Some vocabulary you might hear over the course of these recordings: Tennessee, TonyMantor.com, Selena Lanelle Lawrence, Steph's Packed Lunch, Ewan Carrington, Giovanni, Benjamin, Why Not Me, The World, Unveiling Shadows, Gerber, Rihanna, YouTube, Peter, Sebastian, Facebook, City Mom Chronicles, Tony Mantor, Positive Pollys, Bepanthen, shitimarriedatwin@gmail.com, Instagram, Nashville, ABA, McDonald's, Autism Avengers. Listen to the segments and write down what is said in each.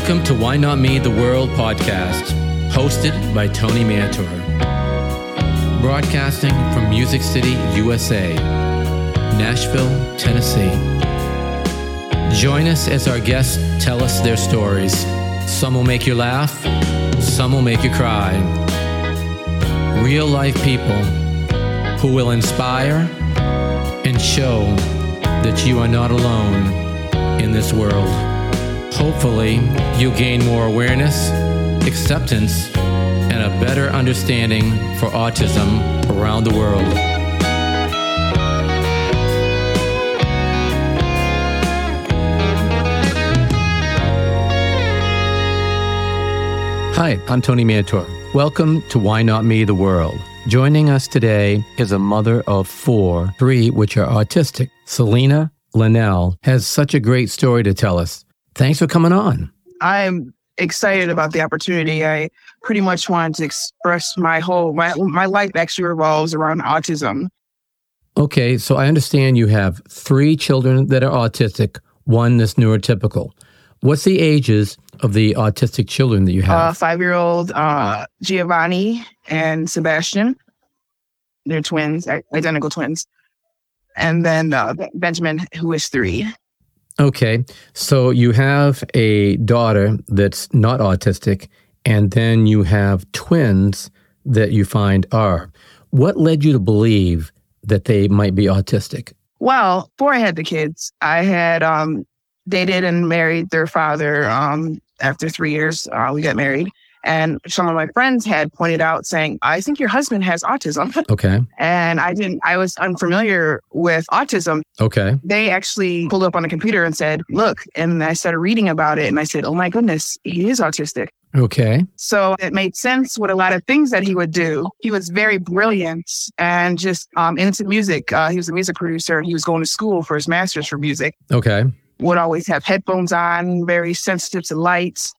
Welcome to Why Not Me, The World podcast, hosted by Tony Mantor. Broadcasting from Music City, USA, Nashville, Tennessee. Join us as our guests tell us their stories. Some will make you laugh, some will make you cry. Real life people who will inspire and show that you are not alone in this world. Hopefully, you'll gain more awareness, acceptance, and a better understanding for autism around the world. Hi, I'm Tony Mantor. Welcome to Why Not Me, The World. Joining us today is a mother of four, three which are autistic. Selena Lanelle has such a great story to tell us. Thanks for coming on. I'm excited about the opportunity. I pretty much wanted to express my life actually revolves around autism. Okay, so I understand you have three children that are autistic, one that's neurotypical. What's the ages of the autistic children that you have? Five-year-old Giovanni and Sebastian. They're twins, identical twins. And then Benjamin, who is three. Okay, so you have a daughter that's not autistic, and then you have twins that you find are. What led you to believe that they might be autistic? Well, before I had the kids, I had dated and married their father after 3 years. We got married, and some of my friends had pointed out saying, I think your husband has autism. Okay. And I was unfamiliar with autism. Okay. They actually pulled up on a computer and said, look, and I started reading about it. And I said, oh my goodness, he is autistic. Okay. So it made sense with a lot of things that he would do. He was very brilliant and just into music. He was a music producer. He was going to school for his master's for music. Okay. Would always have headphones on, very sensitive to lights.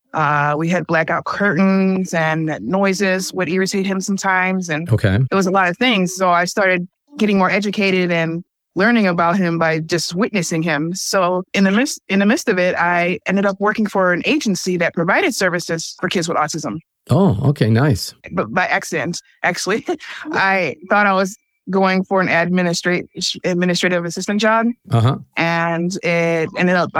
We had blackout curtains and noises would irritate him sometimes. And okay. It was a lot of things. So I started getting more educated and learning about him by just witnessing him. So in the midst of it, I ended up working for an agency that provided services for kids with autism. Oh, okay. Nice. But by accident, actually, I thought I was going for an administrative assistant job. Uh-huh. And I ended up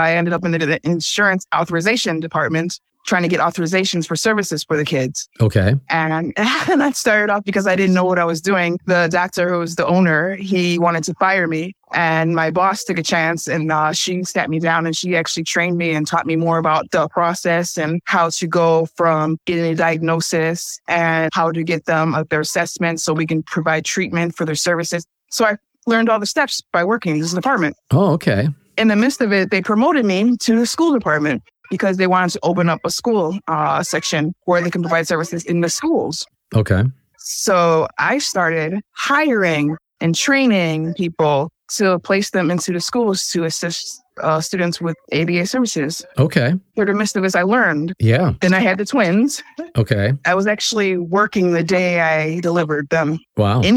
in the insurance authorization department trying to get authorizations for services for the kids. Okay. And I started off because I didn't know what I was doing. The doctor who was the owner, he wanted to fire me. And my boss took a chance and she sat me down and she actually trained me and taught me more about the process and how to go from getting a diagnosis and how to get them their assessments so we can provide treatment for their services. So I learned all the steps by working in this department. Oh, okay. In the midst of it, they promoted me to the school department because they wanted to open up a school section where they can provide services in the schools. Okay. So I started hiring and training people to place them into the schools to assist students with ABA services. Okay. Through the midst of this, I learned. Yeah. Then I had the twins. Okay. I was actually working the day I delivered them. Wow. In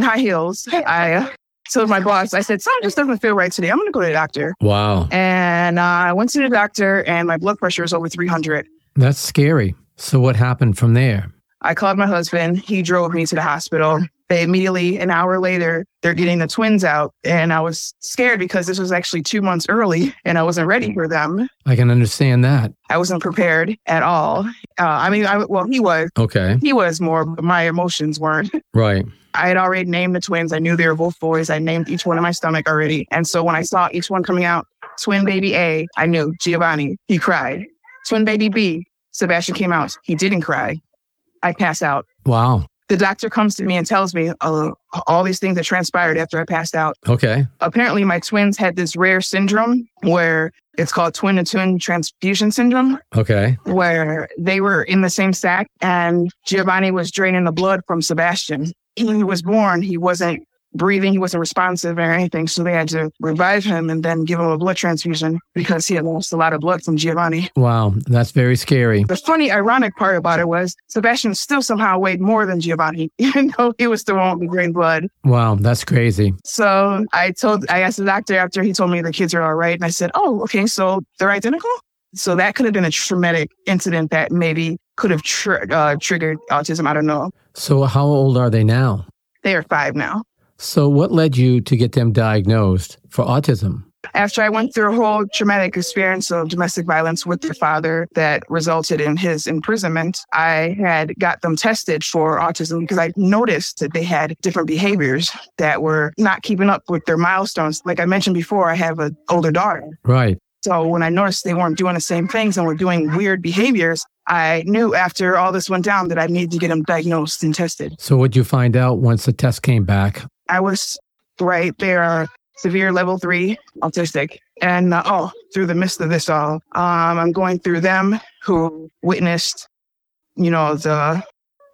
high heels. I told my boss, I said, something just doesn't feel right today. I'm going to go to the doctor. Wow. And I went to the doctor and my blood pressure was over 300. That's scary. So what happened from there? I called my husband. He drove me to the hospital. They immediately, an hour later, they're getting the twins out. And I was scared because this was actually 2 months early and I wasn't ready for them. I can understand that. I wasn't prepared at all. He was. Okay. He was more, but my emotions weren't. Right. I had already named the twins. I knew they were both boys. I named each one in my stomach already. And so when I saw each one coming out, twin baby A, I knew Giovanni, he cried. Twin baby B, Sebastian came out. He didn't cry. I passed out. Wow. The doctor comes to me and tells me all these things that transpired after I passed out. Okay. Apparently, my twins had this rare syndrome where it's called twin-to-twin transfusion syndrome. Okay. Where they were in the same sack and Giovanni was draining the blood from Sebastian. When he was born, he wasn't breathing. He wasn't responsive or anything. So they had to revive him and then give him a blood transfusion because he had lost a lot of blood from Giovanni. Wow, that's very scary. The funny, ironic part about it was Sebastian still somehow weighed more than Giovanni, even though he was the one with green blood. Wow, that's crazy. So I asked the doctor after he told me the kids are all right. And I said, oh, okay, so they're identical? So that could have been a traumatic incident that maybe could have triggered autism. I don't know. So how old are they now? They are 5 now. So what led you to get them diagnosed for autism? After I went through a whole traumatic experience of domestic violence with their father that resulted in his imprisonment, I had got them tested for autism because I noticed that they had different behaviors that were not keeping up with their milestones. Like I mentioned before, I have an older daughter. Right. So when I noticed they weren't doing the same things and were doing weird behaviors, I knew after all this went down that I needed to get them diagnosed and tested. So what'd you find out once the test came back? I was right there. Severe level 3 autistic. And through the midst of this all, I'm going through them who witnessed, the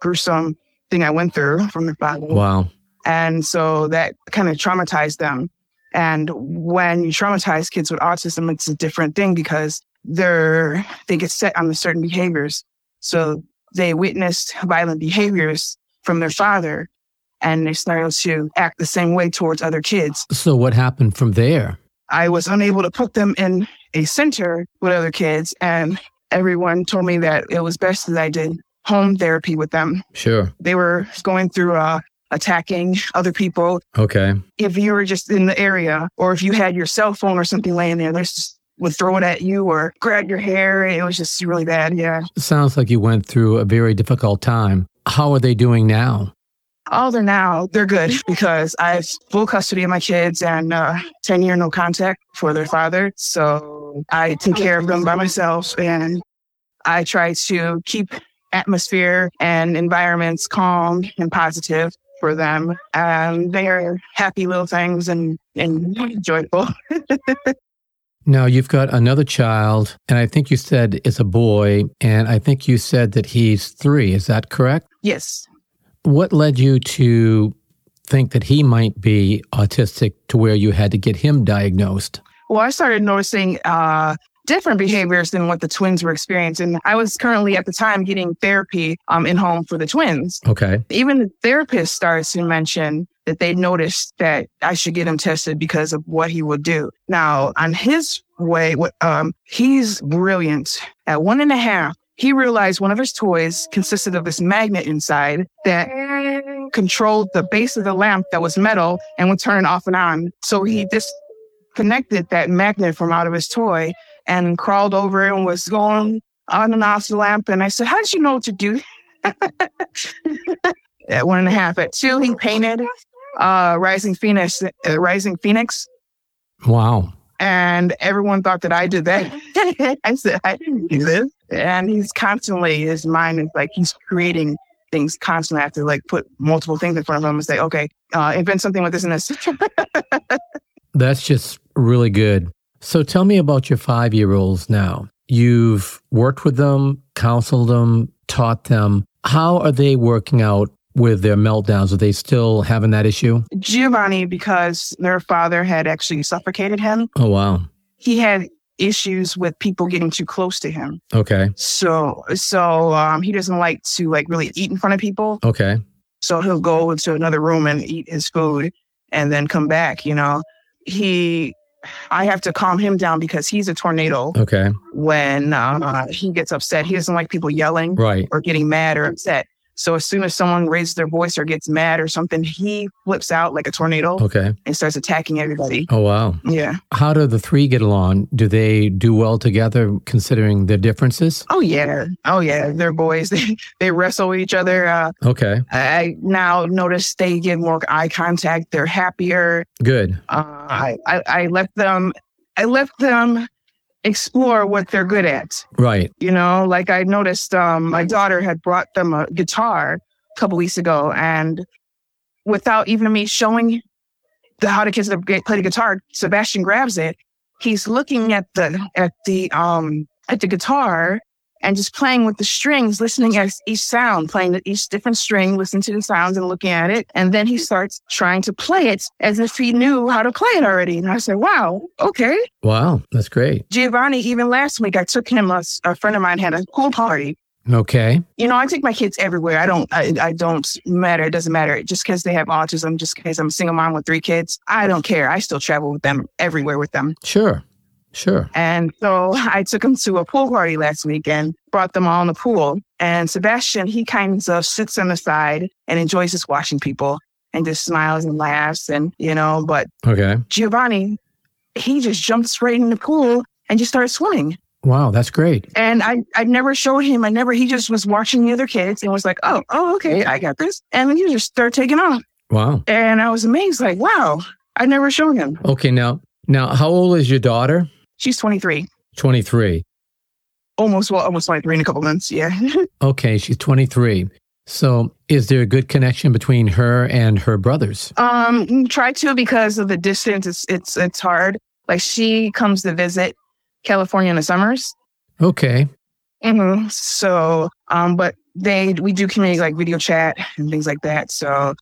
gruesome thing I went through from their father. Wow. And so that kind of traumatized them. And when you traumatize kids with autism, it's a different thing because they get set on certain behaviors. So they witnessed violent behaviors from their father, and they started to act the same way towards other kids. So what happened from there? I was unable to put them in a center with other kids, and everyone told me that it was best that I did home therapy with them. Sure. They were going through attacking other people. Okay. If you were just in the area, or if you had your cell phone or something laying there, they just would throw it at you or grab your hair. It was just really bad, yeah. Sounds like you went through a very difficult time. How are they doing now? They're good because I have full custody of my kids and 10-year no contact for their father. So I take care of them by myself, and I try to keep atmosphere and environments calm and positive for them. They are happy little things and joyful. Now, you've got another child, and I think you said it's a boy, and I think you said that he's 3. Is that correct? Yes. What led you to think that he might be autistic to where you had to get him diagnosed? Well, I started noticing different behaviors than what the twins were experiencing. I was currently at the time getting therapy in home for the twins. Okay. Even the therapist started to mention that they noticed that I should get him tested because of what he will do. Now, on his way, he's brilliant. At 1.5, he realized one of his toys consisted of this magnet inside that controlled the base of the lamp that was metal and would turn off and on. So he disconnected that magnet from out of his toy and crawled over and was going on and off the lamp. And I said, how did you know what to do? At 1.5. At 2, he painted Rising Phoenix. Wow. And everyone thought that I did that. I said, I didn't do this. And his mind is like, he's creating things constantly. I have to put multiple things in front of him and say, okay, invent something with this and this. That's just really good. So tell me about your 5-year-olds now. You've worked with them, counseled them, taught them. How are they working out with their meltdowns? Are they still having that issue? Giovanni, because their father had actually suffocated him. Oh, wow. He had issues with people getting too close to him. Okay. So he doesn't like to really eat in front of people. Okay. So he'll go into another room and eat his food and then come back, I have to calm him down because he's a tornado. Okay. When he gets upset, he doesn't like people yelling or getting mad or upset. So as soon as someone raises their voice or gets mad or something, he flips out like a tornado. Okay. And starts attacking everybody. Oh, wow. Yeah. How do the 3 get along? Do they do well together considering their differences? Oh, yeah. They're boys. They wrestle with each other. Okay. I now notice they give more eye contact. They're happier. Good. I let them explore what they're good at. Right. I noticed my daughter had brought them a guitar a couple weeks ago, and without even me showing how the kids play the guitar, Sebastian grabs it. He's looking at the guitar and just playing with the strings, listening at each sound, playing each different string, listening to the sounds and looking at it. And then he starts trying to play it as if he knew how to play it already. And I said, wow, okay. Wow, that's great. Giovanni, even last week, I took him, a friend of mine had a pool party. Okay. I take my kids everywhere. It doesn't matter. Just because they have autism, just because I'm a single mom with 3 kids, I don't care. I still travel with them everywhere with them. Sure. Sure. And so I took him to a pool party last week and brought them all in the pool. And Sebastian, he kind of sits on the side and enjoys just watching people and just smiles and laughs and, you know, but okay. Giovanni, he just jumped straight in the pool and just started swimming. Wow, that's great. And I never showed him. He just was watching the other kids and was like, oh, okay, I got this. And then he just started taking off. Wow. And I was amazed, like, wow, I never showed him. Okay, now, how old is your daughter? She's 23. 23. Almost 23 in a couple months, yeah. Okay, she's 23. So is there a good connection between her and her brothers? Try to, because of the distance, it's hard. Like, she comes to visit California in the summers. Okay. Mm-hmm. So, but we do communicate, like, video chat and things like that. So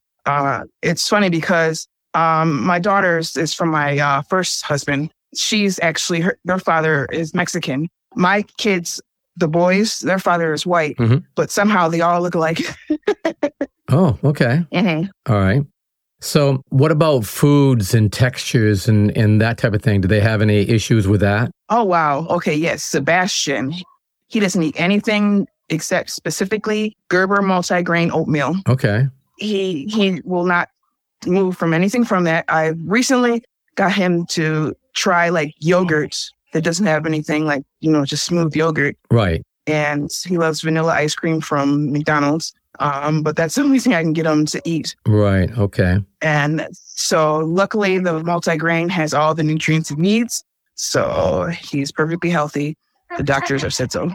it's funny because my daughter's is from my first husband. She's actually, their father is Mexican. My kids, the boys, their father is white, mm-hmm. but somehow they all look alike. Oh, okay. Mm-hmm. All right. So what about foods and textures and that type of thing? Do they have any issues with that? Oh, wow. Okay, yes. Sebastian, he doesn't eat anything except specifically Gerber multigrain oatmeal. Okay. He will not move from anything from that. I recently got him to try like yogurts that doesn't have anything, like, you know, just smooth yogurt. Right. And he loves vanilla ice cream from McDonald's. But that's the only thing I can get him to eat. Right. Okay. And so luckily the multigrain has all the nutrients he needs. So he's perfectly healthy. The doctors have said so.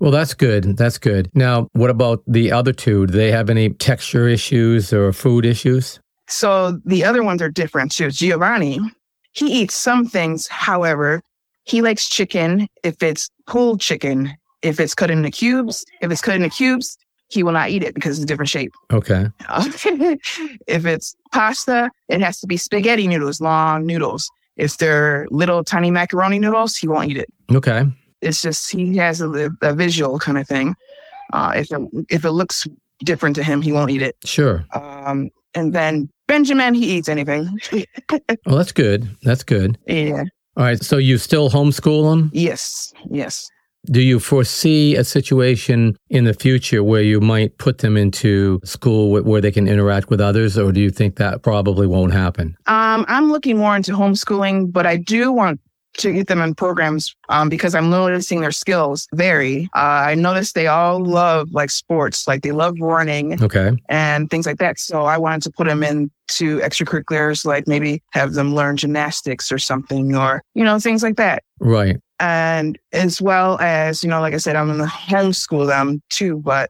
Well, that's good. That's good. Now, what about the other two? Do they have any texture issues or food issues? So the other ones are different too. Giovanni, he eats some things. However, he likes chicken if it's pulled chicken. If it's cut into cubes, he will not eat it because it's a different shape. Okay. If it's pasta, it has to be spaghetti noodles, long noodles. If they're little tiny macaroni noodles, he won't eat it. Okay. It's just he has a visual kind of thing. If it looks different to him, he won't eat it. Sure. And then Benjamin, he eats anything. Well, that's good. That's good. Yeah. All right. So you still homeschool him? Yes. Yes. Do you foresee a situation in the future where you might put them into school where they can interact with others, or do you think that probably won't happen? I'm looking more into homeschooling, but I do want to get them in programs because I'm noticing their skills vary. I noticed they all love like sports, like they love running, okay, and things like that. So I wanted to put them into extracurriculars, like maybe have them learn gymnastics or something, or, you know, things like that. Right. And as well as, you know, like I said, I'm going to homeschool them too, but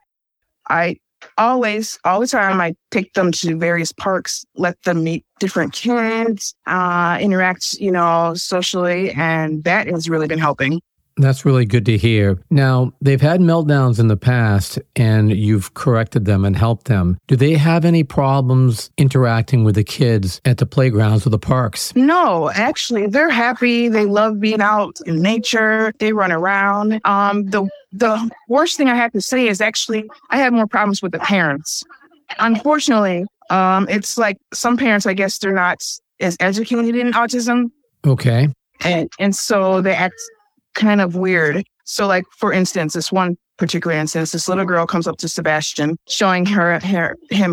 I always, all the time, I take them to various parks, let them meet different kids, interact, you know, socially, and that has really been helping. That's really good to hear. Now, they've had meltdowns in the past, and you've corrected them and helped them. Do they have any problems interacting with the kids at the playgrounds or the parks? No, actually, they're happy. They love being out in nature. They run around. The worst thing I have to say is actually I have more problems with the parents. Unfortunately, it's like some parents, I guess, they're not as educated in autism. Okay. And so they act kind of weird. So, like, for instance, this one particular instance, this little girl comes up to Sebastian, showing him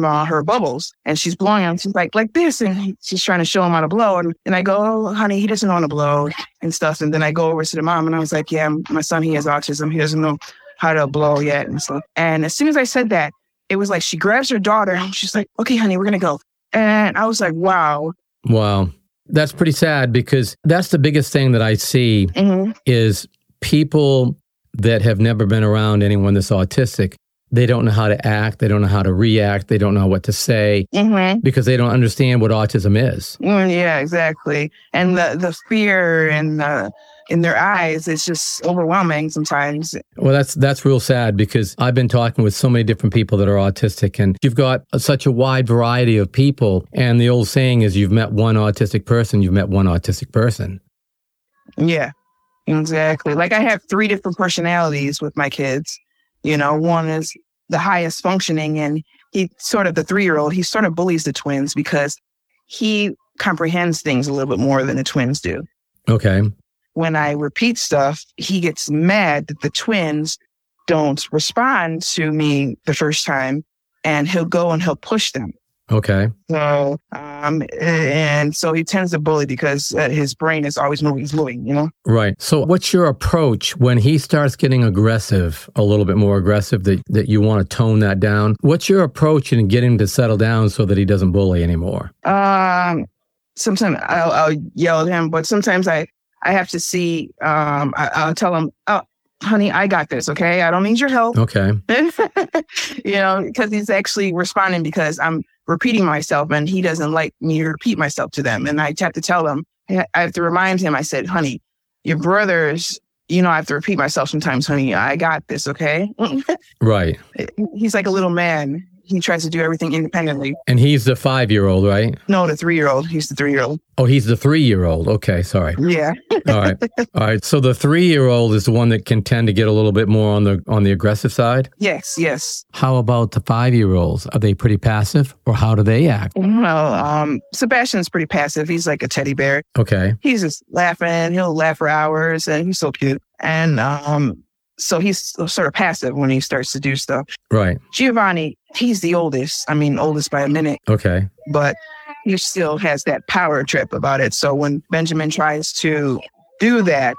her bubbles, and she's blowing him. She's like this, and she's trying to show him how to blow. And I go, oh, honey, he doesn't know how to blow and stuff. And then I go over to the mom, and I was like, yeah, my son, he has autism. He doesn't know how to blow yet and stuff. And as soon as I said that, it was like she grabs her daughter, and she's like, okay, honey, we're gonna go. And I was like, wow. Wow. That's pretty sad, because that's the biggest thing that I see, mm-hmm. is people that have never been around anyone that's autistic. They don't know how to act. They don't know how to react. They don't know what to say, mm-hmm. because they don't understand what autism is. Yeah, exactly. And the fear in their eyes, it's just overwhelming sometimes. Well, that's real sad, because I've been talking with so many different people that are autistic, and you've got such a wide variety of people. And the old saying is, you've met one autistic person. Yeah, exactly. Like, I have three different personalities with my kids. You know, one is the highest functioning, and he sort of, the 3-year-old, he sort of bullies the twins because he comprehends things a little bit more than the twins do. Okay. When I repeat stuff, he gets mad that the twins don't respond to me the first time, and he'll go and he'll push them. Okay. So, and so he tends to bully because his brain is always moving, you know? Right. So what's your approach when he starts getting aggressive, a little bit more aggressive, that you want to tone that down? What's your approach in getting him to settle down so that he doesn't bully anymore? Sometimes I'll yell at him, but sometimes I have to see, I'll tell him, oh, honey, I got this, okay? I don't need your help. Okay. You know, because he's actually responding because I'm repeating myself and he doesn't like me to repeat myself to them. And I have to tell him, I have to remind him, I said, honey, your brothers, you know, I have to repeat myself sometimes, honey, I got this, okay? Right. He's like a little man. He tries to do everything independently. And he's the 5-year-old, right? No, the 3-year-old. He's the 3-year-old. Oh, he's the 3-year-old. Okay, sorry. Yeah. All right. So the 3-year-old is the one that can tend to get a little bit more on the aggressive side? Yes. How about the 5-year-olds? Are they pretty passive, or how do they act? Well, Sebastian's pretty passive. He's like a teddy bear. Okay. He's just laughing. He'll laugh for hours, and he's so cute. And so he's sort of passive when he starts to do stuff. Right. Giovanni, he's the oldest. I mean, oldest by a minute. Okay. But he still has that power trip about it. So when Benjamin tries to do that,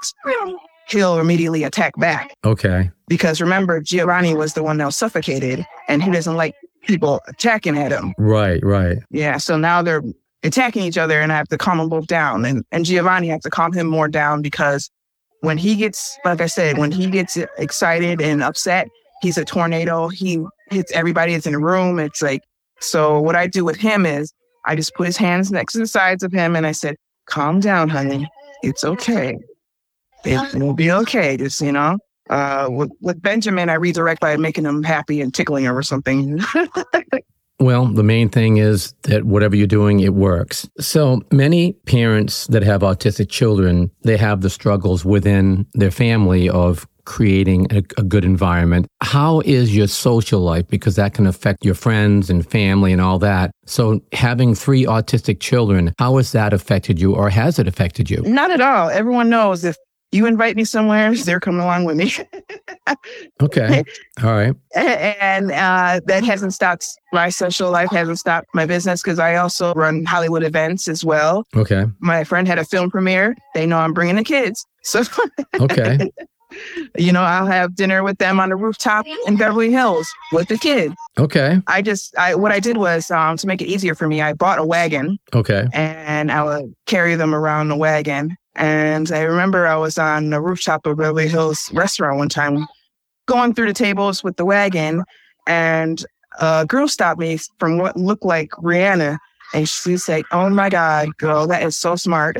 he'll immediately attack back. Okay. Because remember, Giovanni was the one that was suffocated, and he doesn't like people attacking at him. Right. Yeah. So now they're attacking each other, and I have to calm them both down. And Giovanni, I have to calm him more down because when he gets, like I said, when he gets excited and upset, he's a tornado. He hits everybody that's in the room. It's like, so what I do with him is I just put his hands next to the sides of him and I said, calm down, honey. It's okay. It'll be okay. Just, you know, with Benjamin, I redirect by making him happy and tickling him or something. Well, the main thing is that whatever you're doing, it works. So many parents that have autistic children, they have the struggles within their family of creating a good environment. How is your social life? Because that can affect your friends and family and all that. So having 3 autistic children, how has that affected you, or has it affected you? Not at all. Everyone knows if you invite me somewhere, they're coming along with me. Okay. All right. And that hasn't stopped. My social life hasn't stopped my business because I also run Hollywood events as well. Okay. My friend had a film premiere. They know I'm bringing the kids. So okay. You know, I'll have dinner with them on the rooftop in Beverly Hills with the kids. Okay. What I did was to make it easier for me, I bought a wagon. Okay. And I would carry them around the wagon. And I remember I was on the rooftop of Beverly Hills restaurant one time, going through the tables with the wagon, and a girl stopped me from what looked like Rihanna. And she's like, oh my God, girl, that is so smart.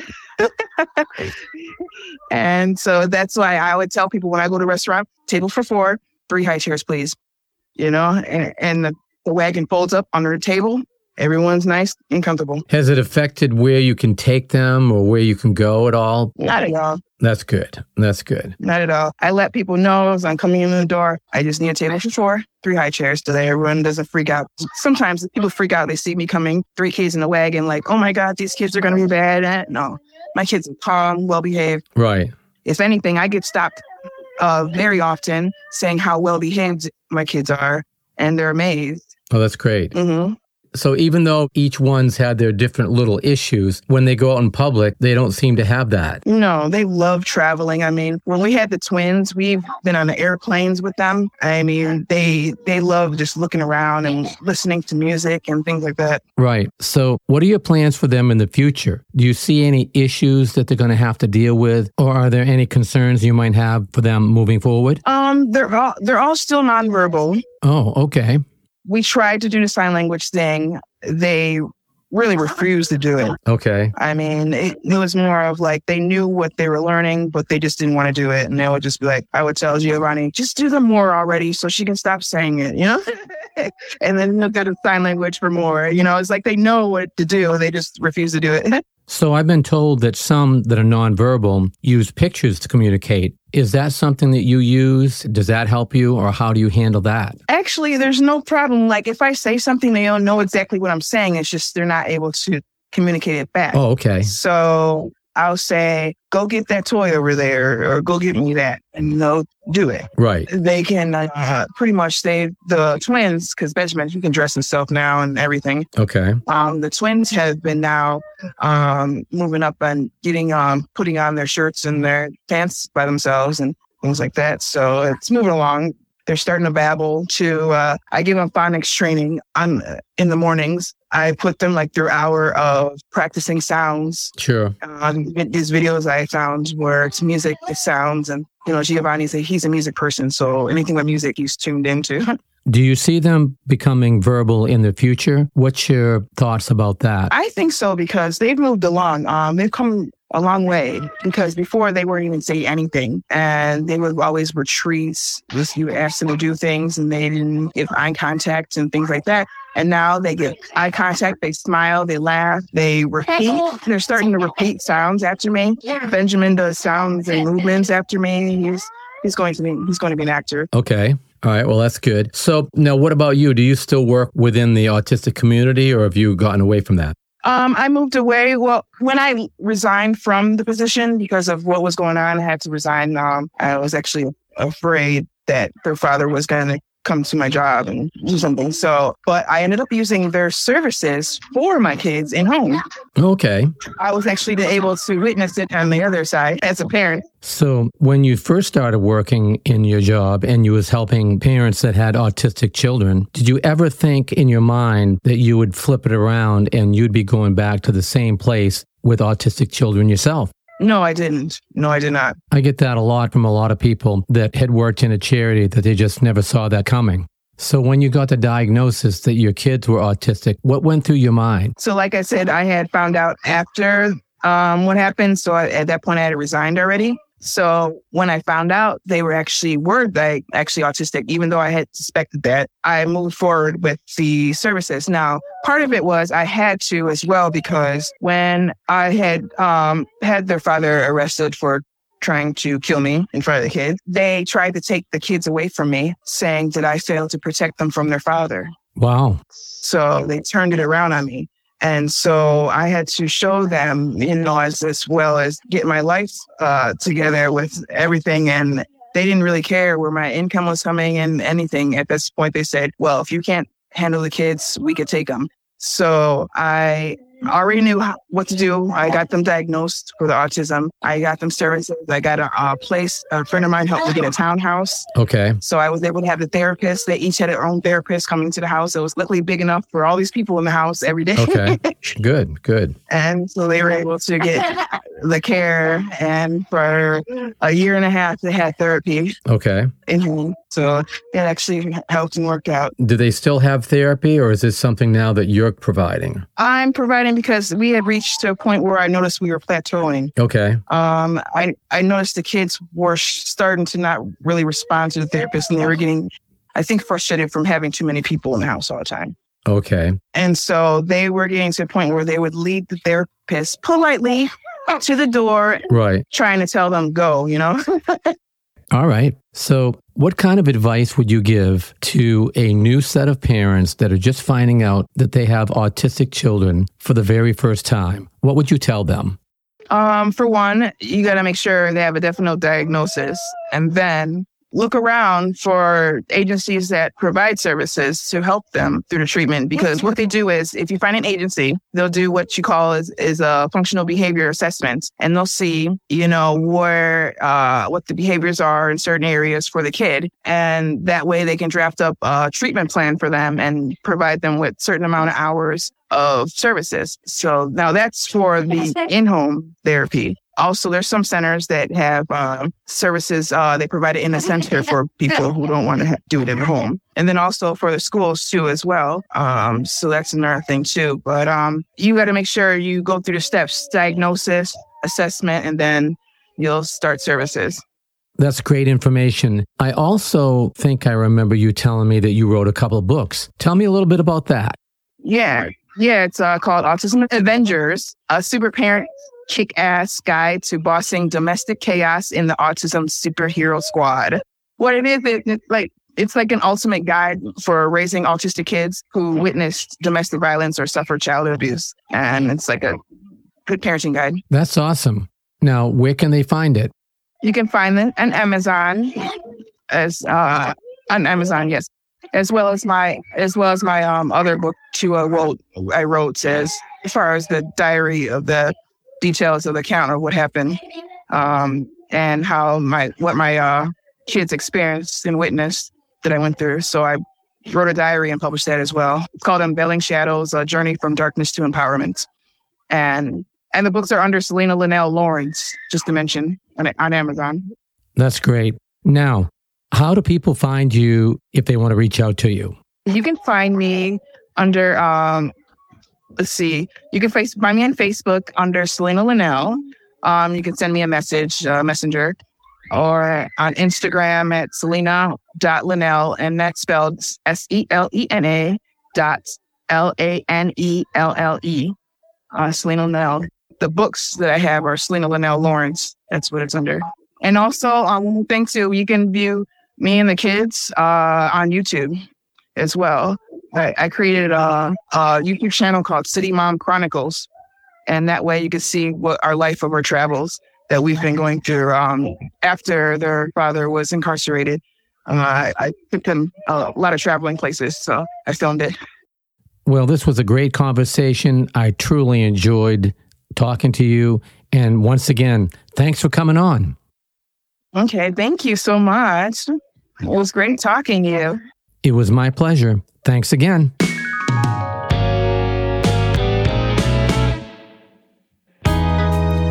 And so that's why I would tell people when I go to a restaurant, table for 4, 3 high chairs, please. You know, and the wagon folds up under the table. Everyone's nice and comfortable. Has it affected where you can take them or where you can go at all? Not at all. That's good. Not at all. I let people know as I'm coming in the door, I just need a table for 4, 3 high chairs today. Everyone doesn't freak out. Sometimes people freak out. They see me coming, 3 kids in the wagon, like, oh my God, these kids are going to be bad. No, my kids are calm, well-behaved. Right. If anything, I get stopped very often saying how well-behaved my kids are, and they're amazed. Oh, that's great. Mm-hmm. So even though each one's had their different little issues, when they go out in public, they don't seem to have that. No, they love traveling. I mean, when we had the twins, we've been on the airplanes with them. I mean, they love just looking around and listening to music and things like that. Right. So what are your plans for them in the future? Do you see any issues that they're going to have to deal with, or are there any concerns you might have for them moving forward? They're all still nonverbal. Oh, okay. We tried to do the sign language thing. They really refused to do it. Okay. I mean, it was more of like they knew what they were learning, but they just didn't want to do it. And they would just be like, I would tell Giovanni, just do the more already so she can stop saying it, you know? And then they'll go to sign language for more. You know, it's like they know what to do. They just refuse to do it. So I've been told that some that are nonverbal use pictures to communicate. Is that something that you use? Does that help you, or how do you handle that? Actually, there's no problem. Like if I say something, they don't know exactly what I'm saying. It's just they're not able to communicate it back. Oh, okay. So I'll say, go get that toy over there or go get me that, and they'll do it. Right. They can pretty much say the twins, because Benjamin, he can dress himself now and everything. Okay. The twins have been now moving up and getting putting on their shirts and their pants by themselves and things like that. So it's moving along. They're starting to babble too. I give them phonics training in the mornings. I put them like through an hour of practicing sounds. Sure. These videos I found where it's music, it sounds. And, you know, Giovanni's he's a music person. So anything with music he's tuned into. Do you see them becoming verbal in the future? What's your thoughts about that? I think so, because they've moved along. They've come a long way, because before they weren't even saying anything, and they would always retreat. You asked them to do things and they didn't give eye contact and things like that. And now they get eye contact, they smile, they laugh, they repeat. And they're starting to repeat sounds after me. Benjamin does sounds and movements after me. He's going to be an actor. Okay. All right. Well, that's good. So now what about you? Do you still work within the autistic community, or have you gotten away from that? I moved away. Well, when I resigned from the position because of what was going on, I had to resign. I was actually afraid that their father was going to come to my job and do something. So, but I ended up using their services for my kids in home. Okay. I was actually able to witness it on the other side as a parent. So when you first started working in your job and you was helping parents that had autistic children, did you ever think in your mind that you would flip it around and you'd be going back to the same place with autistic children yourself? No, I didn't. No, I did not. I get that a lot from a lot of people that had worked in a charity that they just never saw that coming. So when you got the diagnosis that your kids were autistic, what went through your mind? So like I said, I had found out after what happened. So at that point, I had resigned already. So when I found out they were actually autistic, even though I had suspected that, I moved forward with the services. Now, part of it was I had to as well, because when I had had their father arrested for trying to kill me in front of the kids, they tried to take the kids away from me, saying that I failed to protect them from their father. Wow. So they turned it around on me. And so I had to show them, as well as get my life together with everything. And they didn't really care where my income was coming and anything. At this point, they said, well, if you can't handle the kids, we could take them. So I already knew what to do. I got them diagnosed with autism. I got them services. I got a place. A friend of mine helped me get a townhouse. Okay. So I was able to have the therapist. They each had their own therapist coming to the house. It was luckily big enough for all these people in the house every day. Okay. Good. And so they were able to get the care. And for a year and a half, they had therapy. Okay. In home. So that actually helped and worked out. Do they still have therapy, or is this something now that you're providing? I'm providing, because we had reached to a point where I noticed we were plateauing. Okay. I noticed the kids were starting to not really respond to the therapist, and they were getting, I think, frustrated from having too many people in the house all the time. Okay. And so they were getting to a point where they would lead the therapist politely to the door. Right. Trying to tell them, go, All right. So what kind of advice would you give to a new set of parents that are just finding out that they have autistic children for the very first time? What would you tell them? For one, you got to make sure they have a definite diagnosis, and then look around for agencies that provide services to help them through the treatment. Because what they do is, if you find an agency, they'll do what you call is a functional behavior assessment. And they'll see, where what the behaviors are in certain areas for the kid. And that way they can draft up a treatment plan for them and provide them with certain amount of hours of services. So now that's for the in-home therapy. Also, there's some centers that have services. They provide it in a center for people who don't want to do it at home. And then also for the schools, too, as well. So that's another thing, too. But you got to make sure you go through the steps: diagnosis, assessment, and then you'll start services. That's great information. I also think I remember you telling me that you wrote a couple of books. Tell me a little bit about that. Yeah. It's called Autism Avengers, a super parent kick-ass guide to bossing domestic chaos in the autism superhero squad. What it is, it's like an ultimate guide for raising autistic kids who witnessed domestic violence or suffered child abuse. And it's like a Good Parenting Guide. That's awesome. Now, where can they find it? You can find it on Amazon, as well as my other book too. I wrote says as far as the diary of the details of the account of what happened, and how what my kids experienced and witnessed that I went through. So I wrote a diary and published that as well. It's called Unveiling Shadows: A Journey from Darkness to Empowerment, and the books are under Selena Lanelle Lawrence, just to mention, on Amazon. That's great. Now, how do people find you if they want to reach out to you? You can find me under, you can find me on Facebook under Selena Lanelle. You can send me a message, Messenger, or on Instagram at selena.lanelle, and that's spelled SELENA.LANELLE. Selena Lanelle. The books that I have are Selena Lanelle Lawrence. That's what it's under. And also, one thing too, you can view me and the kids on YouTube as well. I created a YouTube channel called City Mom Chronicles. And that way you can see what our life of our travels that we've been going through after their father was incarcerated. I took them a lot of traveling places, so I filmed it. Well, this was a great conversation. I truly enjoyed talking to you. And once again, thanks for coming on. Okay, thank you so much. It was great talking to you. It was my pleasure. Thanks again.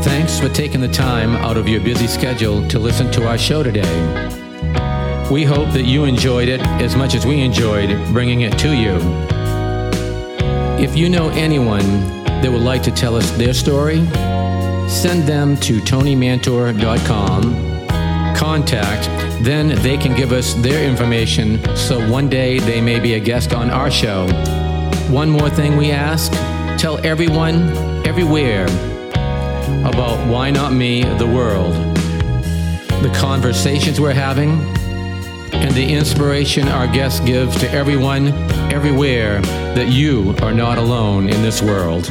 Thanks for taking the time out of your busy schedule to listen to our show today. We hope that you enjoyed it as much as we enjoyed bringing it to you. If you know anyone that would like to tell us their story, send them to TonyMantor.com. Contact, then they can give us their information so one day they may be a guest on our show. One more thing we ask, tell everyone, everywhere, about Why Not Me, The World, the conversations we're having, and the inspiration our guests give to everyone, everywhere, that you are not alone in this world.